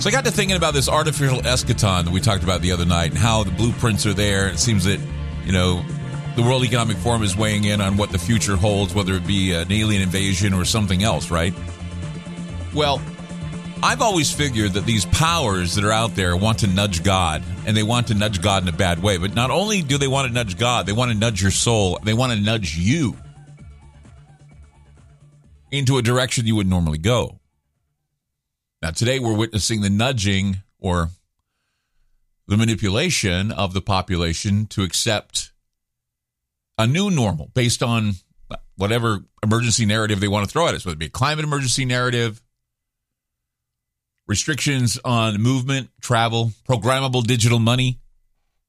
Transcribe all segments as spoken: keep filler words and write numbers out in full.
So I got to thinking about this artificial eschaton that we talked about the other night and how the blueprints are there. It seems that, you know, the World Economic Forum is weighing in on what the future holds, whether it be an alien invasion or something else, right? Well, I've always figured that these powers that are out there want to nudge God, and they want to nudge God in a bad way. But not only do they want to nudge God, they want to nudge your soul. They want to nudge you into a direction you would normally go. Now, today we're witnessing the nudging or the manipulation of the population to accept a new normal based on whatever emergency narrative they want to throw at us, whether it be a climate emergency narrative, restrictions on movement, travel, programmable digital money,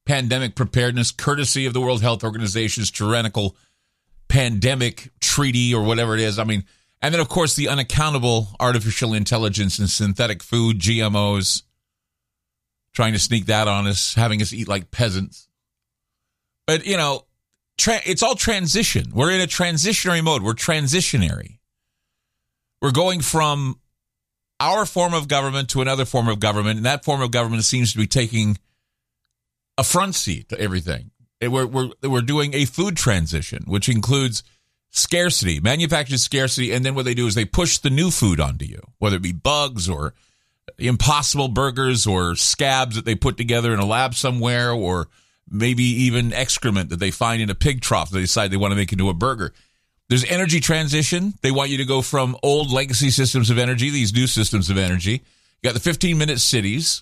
pandemic preparedness, courtesy of the World Health Organization's tyrannical pandemic treaty or whatever it is. I mean, and then, of course, the unaccountable artificial intelligence and synthetic food, G M Os, trying to sneak that on us, having us eat like peasants. But, you know, tra- it's all transition. We're in a transitionary mode. We're transitionary. We're going from our form of government to another form of government, and that form of government seems to be taking a front seat to everything. We're, we're, we're doing a food transition, which includes scarcity, manufactured scarcity, and then what they do is they push the new food onto you, whether it be bugs or impossible burgers or scabs that they put together in a lab somewhere, or maybe even excrement that they find in a pig trough that they decide they want to make into a burger. There's energy transition. They want you to go from old legacy systems of energy, these new systems of energy. You got the fifteen-minute cities,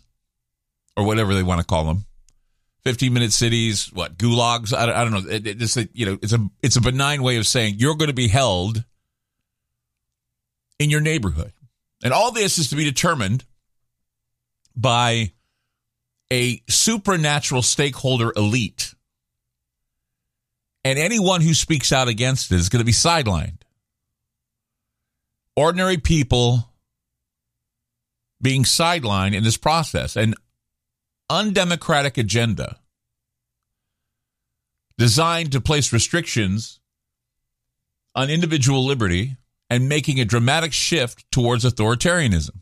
or whatever they want to call them. fifteen-minute cities, what, gulags? I don't, I don't know. It, it, it's a, you know, it's a it's a benign way of saying you're going to be held in your neighborhood. And all this is to be determined by a supernatural stakeholder elite. And anyone who speaks out against it is going to be sidelined. Ordinary people being sidelined in this process. An undemocratic agenda designed to place restrictions on individual liberty and making a dramatic shift towards authoritarianism.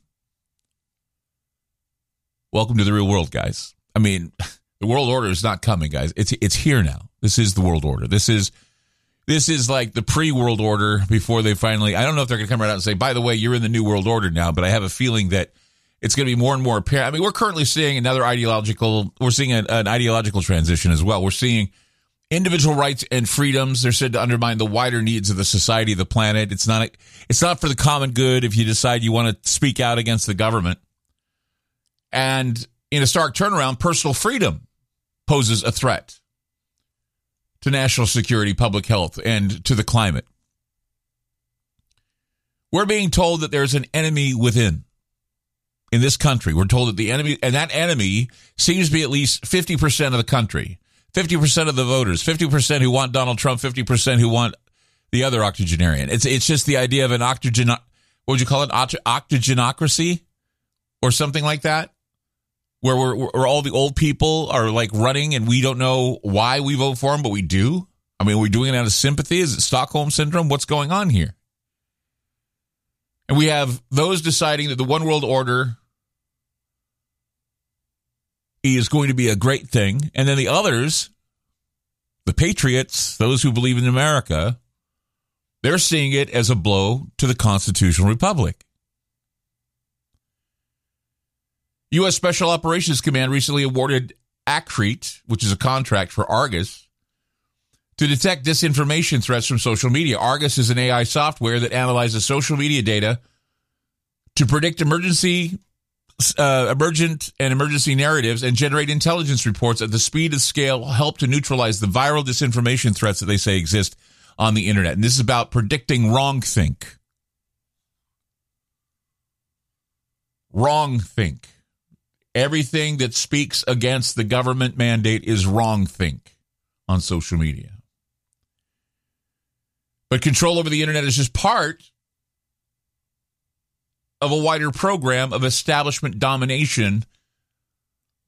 Welcome to the real world, guys. I mean, the world order is not coming, guys. It's it's here now. This is the world order. This is this is like the pre-world order before they finally, I don't know if they're going to come right out and say, by the way, you're in the new world order now, but I have a feeling that it's going to be more and more apparent. I mean, we're currently seeing another ideological, we're seeing an, an ideological transition as well. We're seeing individual rights and freedoms. They're said to undermine the wider needs of the society of the planet. It's not, it's not for the common good if you decide you want to speak out against the government. And in a stark turnaround, personal freedom poses a threat to national security, public health, and to the climate. We're being told that there's an enemy within in this country. We're told that the enemy, and that enemy seems to be at least fifty percent of the country, fifty percent of the voters, fifty percent who want Donald Trump, fifty percent who want the other octogenarian. It's it's just the idea of an octogen, what would you call it, octogenocracy or something like that, where we're, where all the old people are like running and we don't know why we vote for them, but we do. I mean, are we doing it out of sympathy? Is it Stockholm Syndrome? What's going on here? And we have those deciding that the one world order is going to be a great thing. And then the others, the patriots, those who believe in America, they're seeing it as a blow to the constitutional republic. U S. Special Operations Command recently awarded Accrete, which is a contract for Argus, to detect disinformation threats from social media. Argus is an A I software that analyzes social media data to predict emergency, uh, emergent and emergency narratives and generate intelligence reports at the speed and scale help to neutralize the viral disinformation threats that they say exist on the internet. And this is about predicting wrongthink. wrong think. Everything that speaks against the government mandate is wrong think on social media. But control over the internet is just part of a wider program of establishment domination,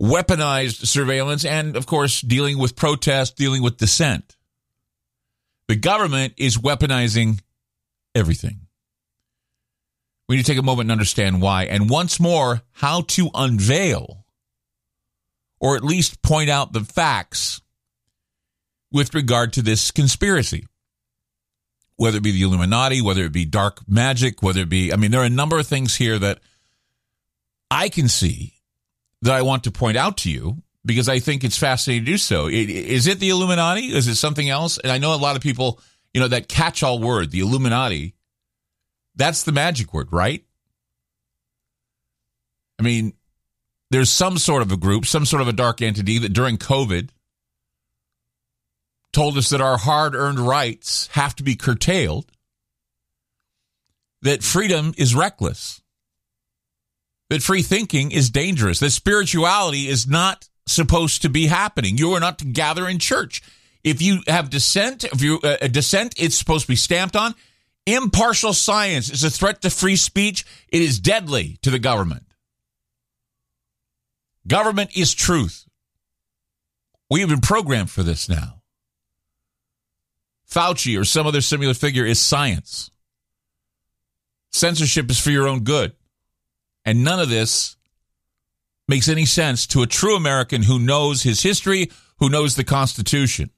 weaponized surveillance, and, of course, dealing with protest, dealing with dissent. The government is weaponizing everything. We need to take a moment and understand why. And once more, how to unveil or at least point out the facts with regard to this conspiracy. Whether it be the Illuminati, whether it be dark magic, whether it be, I mean, there are a number of things here that I can see that I want to point out to you because I think it's fascinating to do so. It, is it the Illuminati? Is it something else? And I know a lot of people, you know, that catch-all word, the Illuminati, that's the magic word, right? I mean, there's some sort of a group, some sort of a dark entity that during COVID told us that our hard-earned rights have to be curtailed, that freedom is reckless, that free thinking is dangerous, that spirituality is not supposed to be happening. You are not to gather in church. If you have dissent, if you uh, dissent, it's supposed to be stamped on. Impartial science is a threat to free speech. It is deadly to the government. Government is truth. We have been programmed for this now. Fauci or some other similar figure is science. Censorship is for your own good. And none of this makes any sense to a true American who knows his history, who knows the Constitution.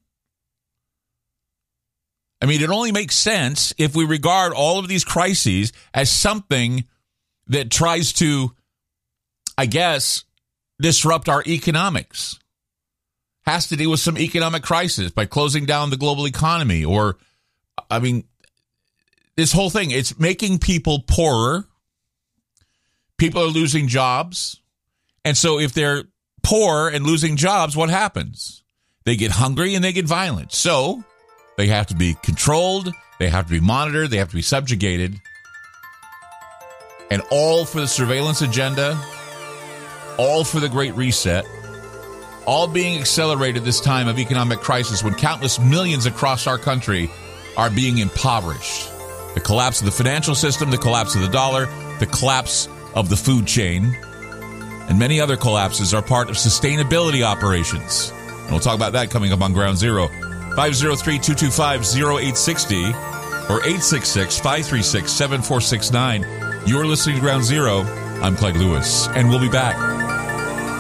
I mean, it only makes sense if we regard all of these crises as something that tries to, I guess, disrupt our economics. Has to deal with some economic crisis by closing down the global economy or, I mean, this whole thing. It's making people poorer. People are losing jobs. And so if they're poor and losing jobs, what happens? They get hungry and they get violent. So they have to be controlled. They have to be monitored. They have to be subjugated. And all for the surveillance agenda, all for the Great Reset. All being accelerated this time of economic crisis when countless millions across our country are being impoverished. The collapse of the financial system, the collapse of the dollar, the collapse of the food chain, and many other collapses are part of sustainability operations. And we'll talk about that coming up on Ground Zero. five oh three, two two five, oh eight six oh or eight six six, five three six, seven four six nine. You're listening to Ground Zero. I'm Clyde Lewis, and we'll be back.